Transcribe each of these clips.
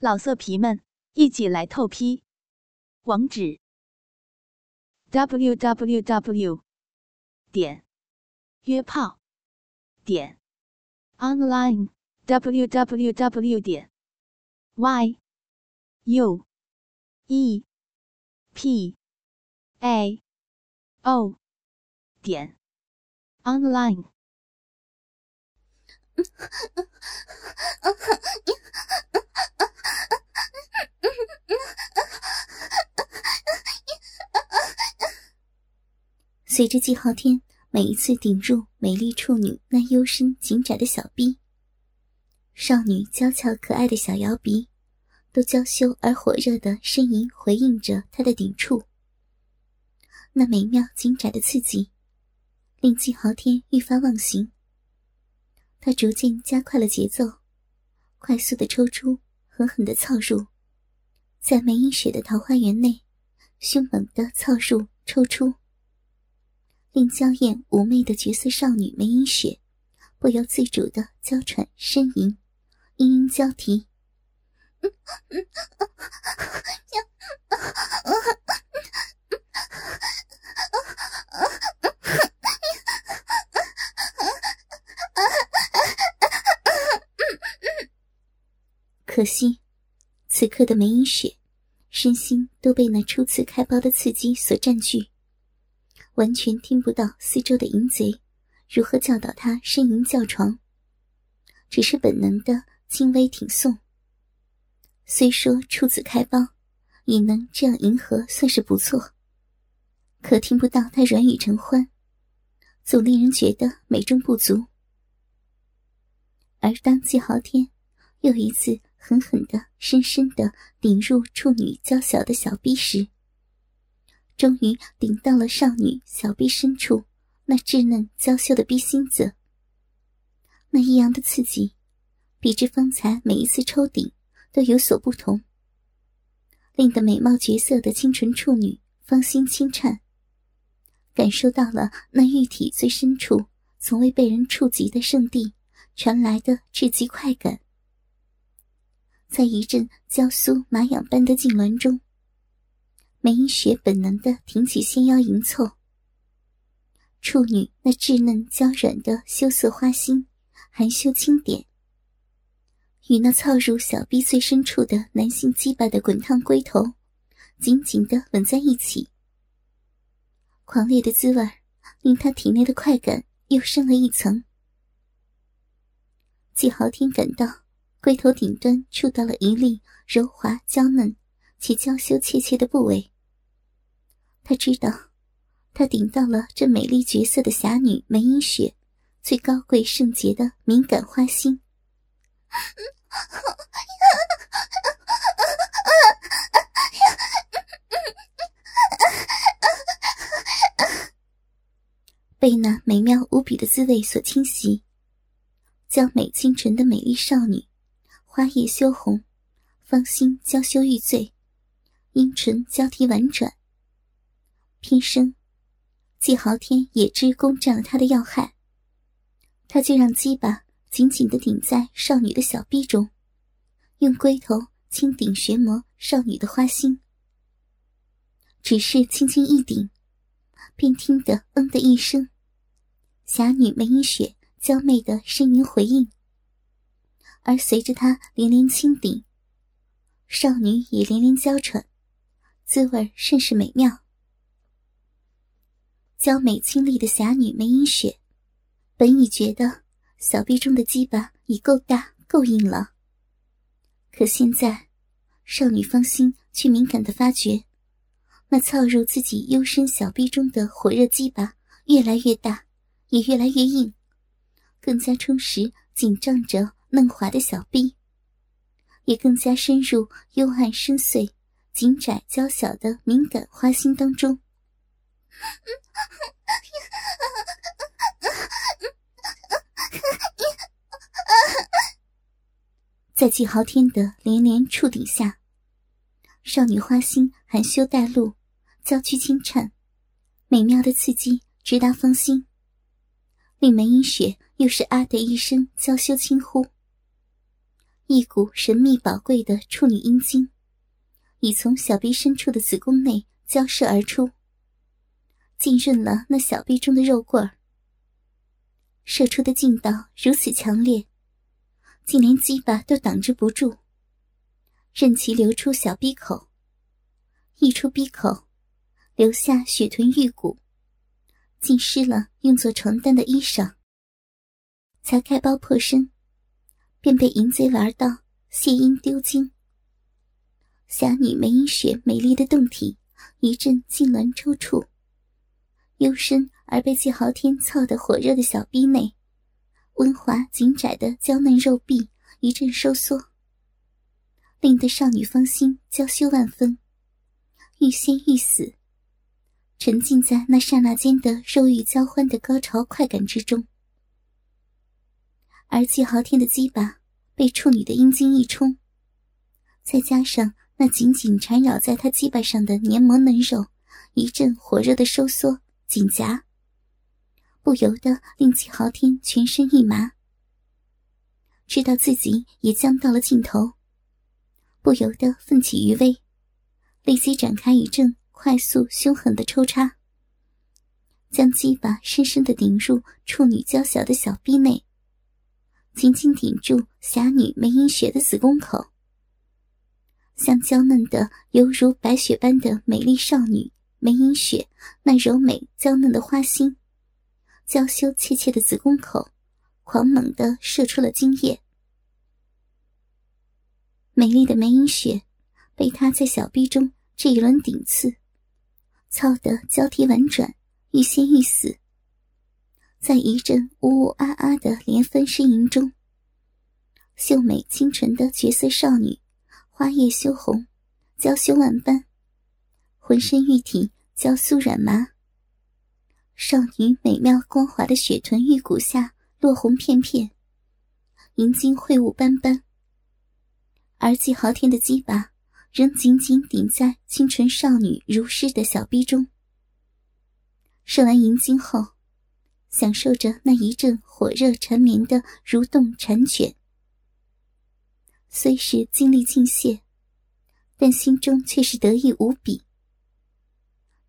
老色皮们，一起来透批！网址 www.约炮.online。 随着季浩天每一次顶入美丽处女那幽深紧窄的小臂，少女娇俏可爱的小摇鼻都娇羞而火热的呻吟，回应着她的顶触。那美妙紧窄的刺激令季浩天愈发忘形，他逐渐加快了节奏，快速的抽出，狠狠的操入，在梅英雪的桃花源内凶猛的操入抽出，令娇艳妩媚的绝色少女梅英雪不由自主的娇喘呻吟，嘤嘤娇啼。可惜此刻的梅英雪身心都被那初次开包的刺激所占据，完全听不到四周的淫贼如何教导他呻吟叫床，只是本能的轻微挺送。虽说初次开包也能这样迎合算是不错，可听不到他软语承欢，总令人觉得美中不足。而当季豪天又一次狠狠的深深的顶入处女娇小的小臂时，终于顶到了少女小臂深处那稚嫩娇羞的逼心子，那异样的刺激比之方才每一次抽顶都有所不同，令得美貌绝色的清纯处女芳心轻颤，感受到了那玉体最深处从未被人触及的圣地传来的至极快感。在一阵焦酥麻痒般的痉挛中，梅英雪本能地挺起纤腰迎凑，处女那稚嫩娇软的羞涩花心含羞轻点，与那操入小臂最深处的男性鸡巴的滚烫龟头紧紧地吻在一起。狂烈的滋味令她体内的快感又升了一层。季豪天感到龟头顶端触到了一粒柔滑娇嫩且娇羞怯怯的部位，他知道他顶到了这美丽绝色的侠女梅英雪最高贵圣洁的敏感花心。被那美妙无比的滋味所侵袭，娇美清纯的美丽少女花叶羞红，芳心娇羞欲醉，阴唇交替婉转，偏生季豪天也知攻占了他的要害，他就让鸡巴紧紧地顶在少女的小臂中，用龟头轻顶旋磨少女的花心。只是轻轻一顶，便听得嗯的一声，侠女梅英雪娇媚的呻吟回应，而随着他连连轻顶，少女也连连娇喘，滋味甚是美妙。娇美清丽的侠女梅英雪本已觉得小臂中的鸡巴已够大够硬了，可现在少女芳心却敏感地发觉那操入自己幽深小臂中的火热鸡巴越来越大也越来越硬，更加充实紧胀着嫩滑的小臂，也更加深入幽暗深邃紧窄娇小的敏感花心当中。在季豪天的连连触顶下，少女花心含羞带露，娇躯轻颤，美妙的刺激直达芳心，令梅英雪又是啊的一声娇羞轻呼。一股神秘宝贵的处女阴茎已从小臂深处的子宫内交射而出，浸润了那小臂中的肉棍儿。射出的劲道如此强烈，竟连鸡巴都挡着不住，任其流出小逼口。溢出逼口，留下血臀玉骨，浸湿了用作床单的衣裳。才开包破身，便被淫贼玩到泄阴丢精。侠女梅英雪美丽的胴体一阵痉挛抽搐，幽深而被季豪天操得火热的小逼内，温滑紧窄的娇嫩肉壁一阵收缩，令得少女芳心娇羞万分，欲仙欲死，沉浸在那刹那间的肉欲交欢的高潮快感之中。而季豪天的鸡巴被处女的阴茎一冲，再加上那紧紧缠绕在他鸡巴上的黏膜嫩肉一阵火热的收缩紧夹，不由得令季豪天全身一麻，知道自己也将到了尽头，不由得奋起余威，立即展开一阵快速凶狠的抽插，将鸡巴深深地顶入处女娇小的小逼内，轻轻顶住侠女梅英雪的子宫口，像娇嫩的犹如白雪般的美丽少女梅英雪那柔美娇嫩的花心，娇羞怯怯的子宫口狂猛地射出了精液。美丽的梅英雪被她在小臂中这一轮顶刺操得交替婉转，欲仙欲死，在一阵呜呜啊啊的连番呻吟中，秀美清纯的绝色少女花叶羞红，娇羞万般，浑身玉体娇酥软麻，少女美妙光滑的雪臀玉骨下落红片片，银金秽物斑斑。而季豪天的鸡巴仍紧紧顶在清纯少女如诗的小逼中，射完银金后，享受着那一阵火热缠绵的蠕动缠卷，虽是精力尽泄，但心中却是得意无比。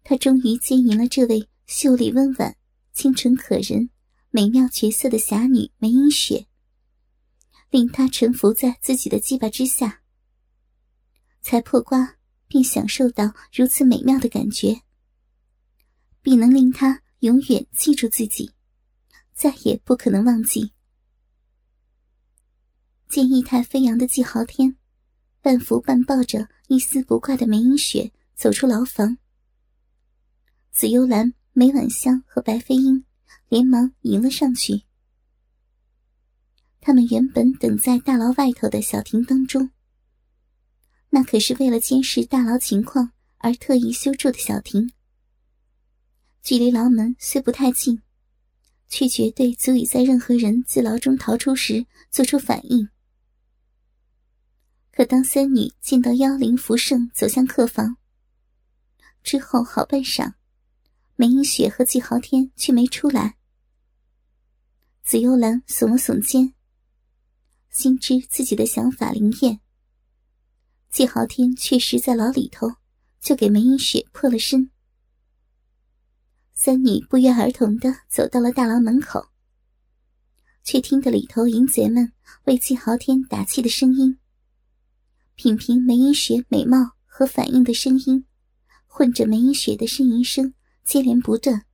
他终于接迎了这位秀丽温婉、清纯可人、美妙绝色的侠女梅英雪，令他臣服在自己的鸡巴之下，才破瓜便享受到如此美妙的感觉，必能令他永远记住自己，再也不可能忘记。见意态飞扬的季豪天半扶半抱着一丝不挂的梅英雪走出牢房，紫幽兰、梅婉香和白飞鹰连忙迎了上去。他们原本等在大牢外头的小亭当中，那可是为了监视大牢情况而特意修筑的小亭，距离牢门虽不太近，却绝对足以在任何人自牢中逃出时做出反应。可当三女见到妖灵福盛走向客房之后，好半晌梅英雪和季豪天却没出来。紫幽兰耸了耸肩，心知自己的想法灵验，季豪天确实在牢里头就给梅英雪破了身。三女不约而同地走到了大牢门口，却听得里头淫贼们为季豪天打气的声音，品评梅英雪美貌和反应的声音，混着梅英雪的呻吟声接连不断，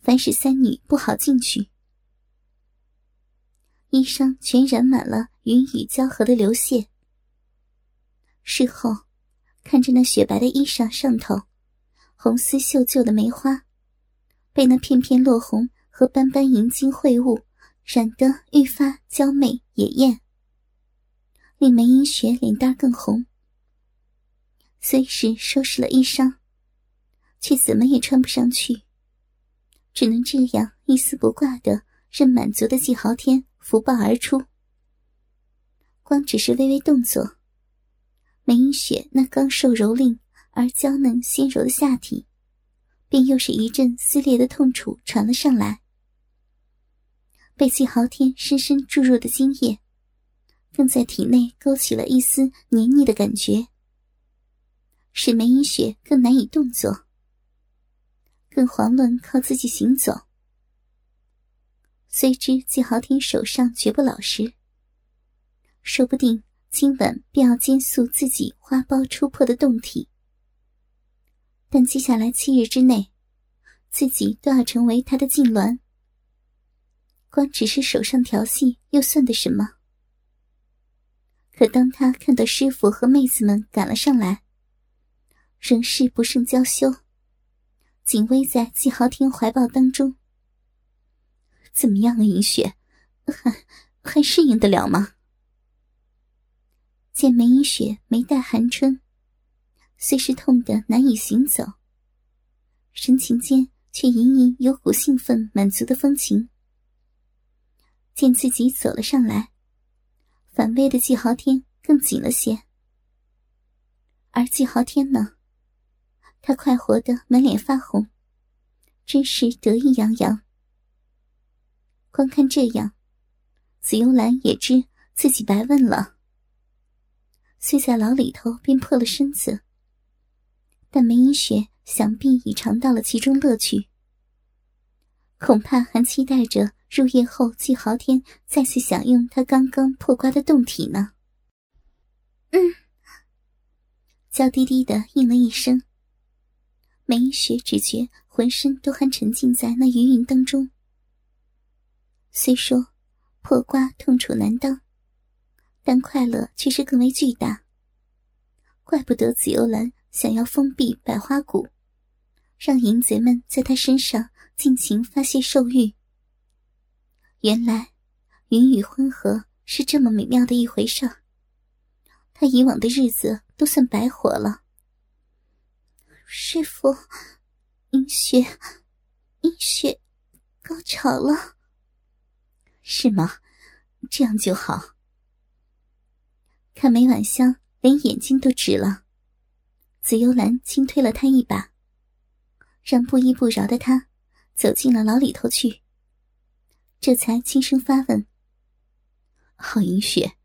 反使三女不好进去。衣裳全染满了云雨交合的流泻，事后看着那雪白的衣裳上头红丝绣就的梅花被那片片落红和斑斑银金秽物染得愈发娇媚野艳，令梅英雪脸蛋更红，虽是收拾了衣裳，却怎么也穿不上去，只能这样一丝不挂的任满足的季豪天扶抱而出。光只是微微动作，梅英雪那刚受蹂躏而娇嫩纤柔的下体便又是一阵撕裂的痛楚传了上来，被季豪天深深注入的精液更在体内勾起了一丝黏腻的感觉，使梅影雪更难以动作，更遑论靠自己行走。虽知季豪天手上绝不老实，说不定今晚便要监宿自己花苞初破的动体，但接下来7日之内，自己都要成为他的痉挛。光只是手上调戏又算得什么？可当他看到师傅和妹子们赶了上来，仍是不胜娇羞，紧偎在季豪天怀抱当中。怎么样啊，银雪，还适应得了吗？见梅银雪眉带寒春，虽是痛得难以行走，神情间却隐隐有股兴奋满足的风情。见自己走了上来，反胃的季豪天更紧了些。而季豪天呢，他快活得满脸发红，真是得意洋洋。光看这样，紫幽兰也知自己白问了，虽在牢里头便破了身子，但梅银雪想必已尝到了其中乐趣，恐怕还期待着入夜后季豪天再次享用他刚刚破瓜的动体呢。娇滴滴的应了一声，梅银雪只觉浑身都还沉浸在那余韵当中。虽说破瓜痛楚难当，但快乐却是更为巨大，怪不得紫幽兰想要封闭百花谷，让淫贼们在她身上尽情发泄兽欲。原来云雨婚合是这么美妙的一回事，她以往的日子都算白活了。师父，银雪高潮了。是吗？这样就好。看梅婉香连眼睛都直了，紫幽兰轻推了她一把，让不依不饶的她走进了牢里头去。这才轻声发问：郝云雪，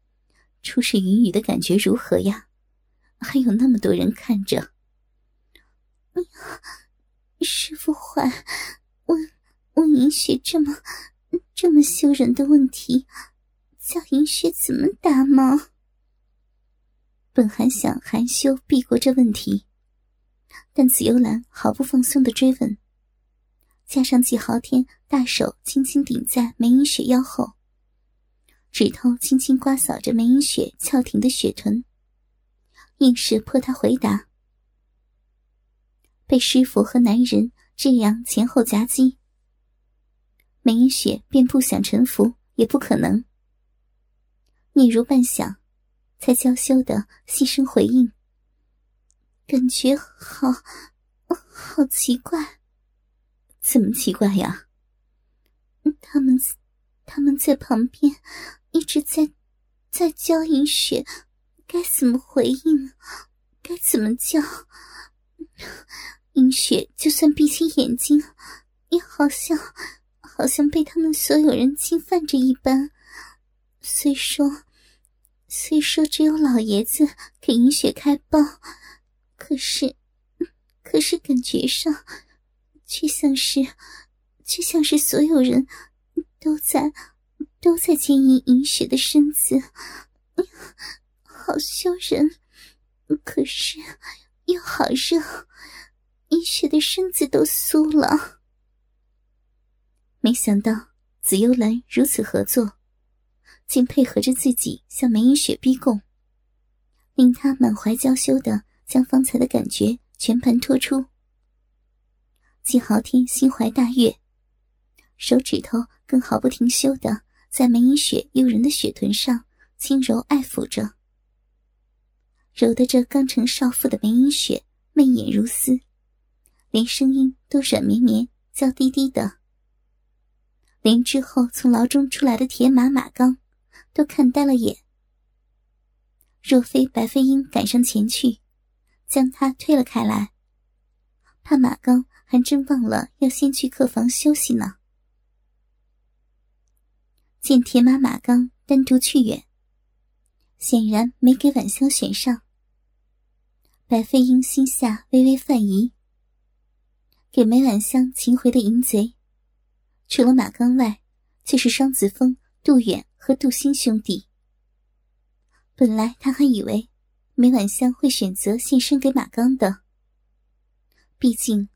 初试云雨的感觉如何呀？还有那么多人看着。师父怀问云雪这么羞人的问题，叫银雪怎么答吗？本还想含羞避过这问题，但紫幽兰毫不放松的追问，加上季豪天大手轻轻顶在梅银雪腰后，指头轻轻刮扫着梅银雪翘挺的雪臀，硬是迫她回答。被师傅和男人这样前后夹击，梅银雪便不想臣服也不可能。嗫嚅半晌，才娇羞的细声回应：感觉好奇怪。怎么奇怪呀？他们在旁边一直在教银雪该怎么回应，该怎么叫。银雪就算闭起眼睛，也好像被他们所有人侵犯着一般。虽说只有老爷子给银雪开包，可是感觉上却像是所有人都在奸淫银雪的身子，好羞人，可是又好热，银雪的身子都酥了。没想到紫幽兰如此合作，竟配合着自己向梅银雪逼供，令她满怀娇羞地将方才的感觉全盘托出。季豪天心怀大悦，手指头更毫不停休地在梅银雪诱人的雪臀上轻柔爱抚着，揉得这刚成少妇的梅银雪媚眼如丝，连声音都软绵绵娇滴滴的。连之后从牢中出来的铁马马刚都看呆了眼，若非白飞鹰赶上前去将他推了开来，怕马刚还真忘了要先去客房休息呢。见铁马马刚单独去远，显然没给晚香选上。白飞鹰心下微微犯疑，给梅晚香擒回的淫贼，除了马刚外，却是双子峰、杜远和杜兴兄弟。本来他还以为梅晚香会选择献身给马刚的，毕竟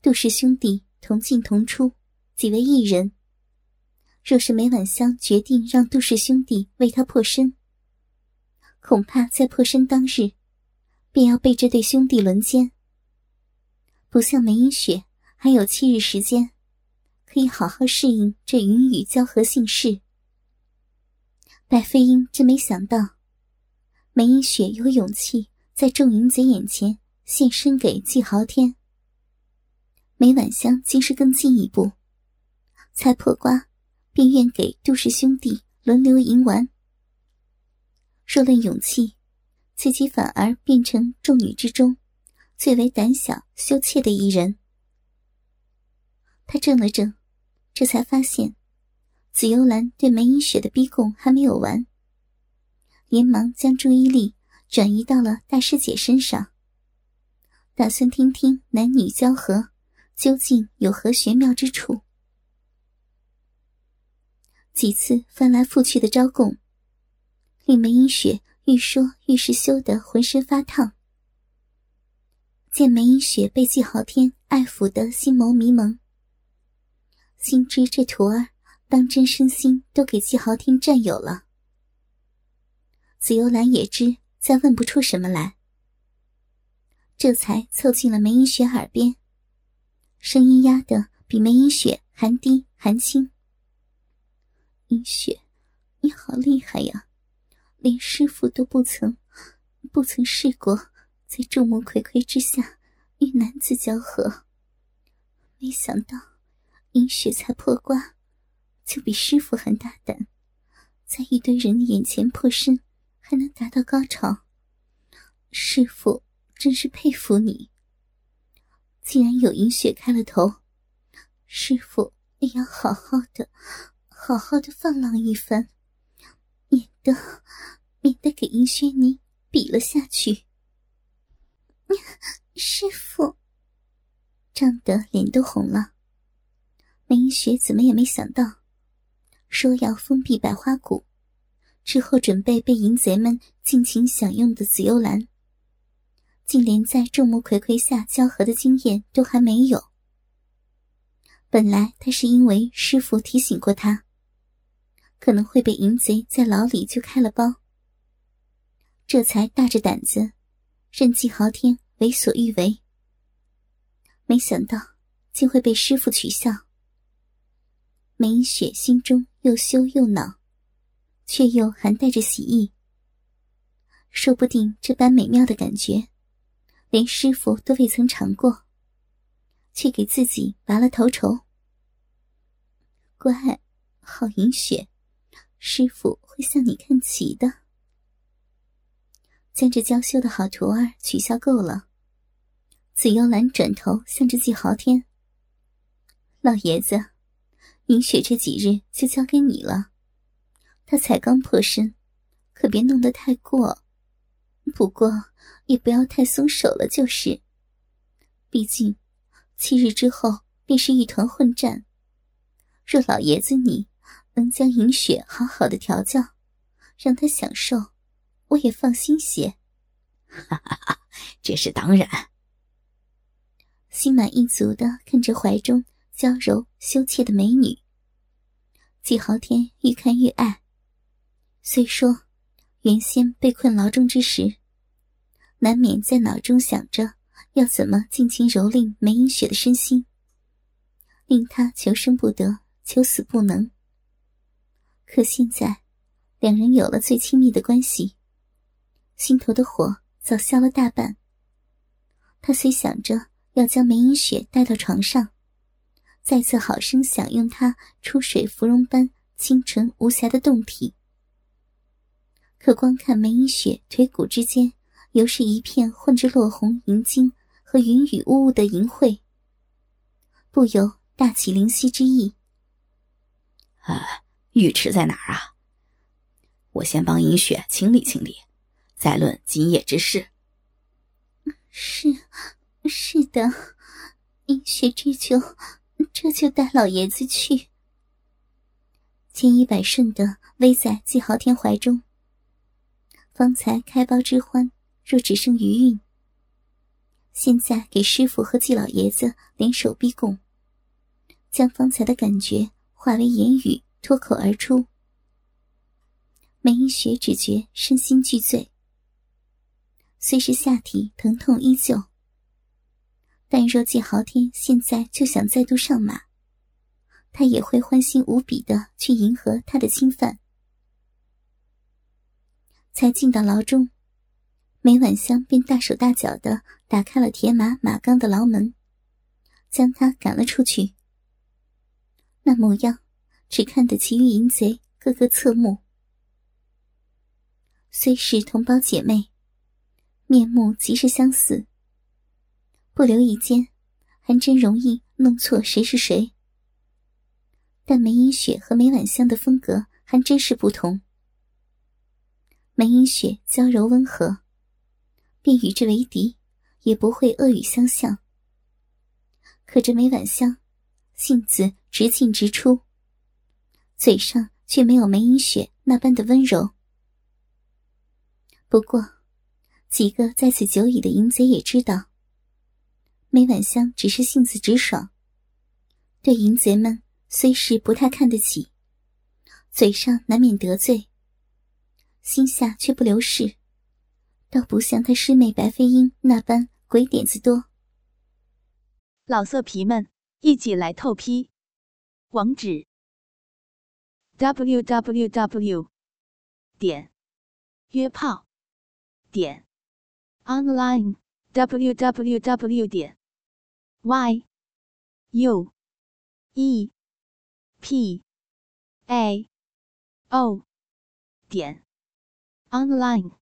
杜氏兄弟同进同出，即为一人。若是梅晚香决定让杜氏兄弟为他破身，恐怕在破身当日便要被这对兄弟轮奸。不像梅英雪还有7日时间可以好好适应这云雨交合性事。白飞鹰真没想到梅英雪有勇气在众淫贼眼前献身给季豪天。梅晚香竟是更进一步，才破瓜便愿给杜氏兄弟轮流淫玩。若论勇气，自己反而变成众女之中最为胆小羞怯的一人。他怔了怔，这才发现紫幽兰对梅英雪的逼供还没有完，连忙将注意力转移到了大师姐身上，打算听听男女交合究竟有何玄妙之处。几次翻来覆去的招供，令梅英雪愈说愈是羞得浑身发烫。见梅英雪被季豪天爱抚得心眸迷蒙，心知这徒儿当真身心都给季豪天占有了。紫幽兰也知再问不出什么来，这才凑近了梅英雪耳边，声音压得比梅英雪还低还轻。英雪，你好厉害呀，连师父都不曾试过在众目睽睽之下与男子交合，没想到英雪才破瓜就比师父还大胆，在一堆人眼前破身还能达到高潮，师父真是佩服你。既然有英雪开了头，师父也要好好的放浪一番，免得给银雪你比了下去。师父胀得脸都红了。梅银雪怎么也没想到，说要封闭百花谷之后准备被淫贼们尽情享用的紫幽兰，竟连在众目睽睽下交合的经验都还没有。本来他是因为师父提醒过他可能会被淫贼在牢里就开了包，这才大着胆子任季豪天为所欲为，没想到竟会被师父取笑。梅英雪心中又羞又恼，却又还带着喜意，说不定这般美妙的感觉连师父都未曾尝过，却给自己拔了头筹。乖，好银雪，师父会向你看齐的。将这娇羞的好徒儿取笑够了，紫幽兰转头向着季豪天：老爷子，银雪这几日就交给你了，她才刚破身，可别弄得太过，不过也不要太松手了就是，毕竟7日之后便是一团混战，若老爷子你能将银雪好好的调教，让她享受，我也放心些。哈哈哈，这是当然。心满意足地看着怀中娇柔羞怯的美女，季豪天愈看愈爱。虽说原先被困牢中之时，难免在脑中想着要怎么尽情蹂躏梅银雪的身心，令她求生不得，求死不能。可现在两人有了最亲密的关系，心头的火早消了大半。他虽想着要将梅英雪带到床上，再次好生享用她出水芙蓉般清纯无瑕的胴体，可光看梅英雪腿骨之间犹是一片混着落红银晶和云雨雾雾的淫秽，不由大起灵犀之意。浴池在哪儿啊？我先帮银雪清理清理，再论今夜之事。是的，银雪这就带老爷子去。千依百顺地偎在季豪天怀中。方才开包之欢若只剩余韵，现在给师傅和季老爷子联手逼供，将方才的感觉化为言语脱口而出。梅一雪只觉身心俱醉，虽是下体疼痛依旧，但若季豪天现在就想再度上马，他也会欢欣无比地去迎合他的侵犯。才进到牢中，梅婉香便大手大脚地打开了铁马钢的牢门，将他赶了出去。那模样只看得其余淫贼个个侧目，虽是同胞姐妹，面目极是相似，不留意间还真容易弄错谁是谁。但梅英雪和梅婉香的风格还真是不同。梅英雪娇柔温和，便与之为敌也不会恶语相向，可这梅婉香性子直进直出，嘴上却没有梅英雪那般的温柔。不过几个在此久矣的淫贼也知道，梅婉香只是性子直爽，对淫贼们虽是不太看得起，嘴上难免得罪，心下却不留事，倒不像他师妹白飞鹰那般鬼点子多。老色皮们一起来透批，网址 www.约炮.online www.yuepao.online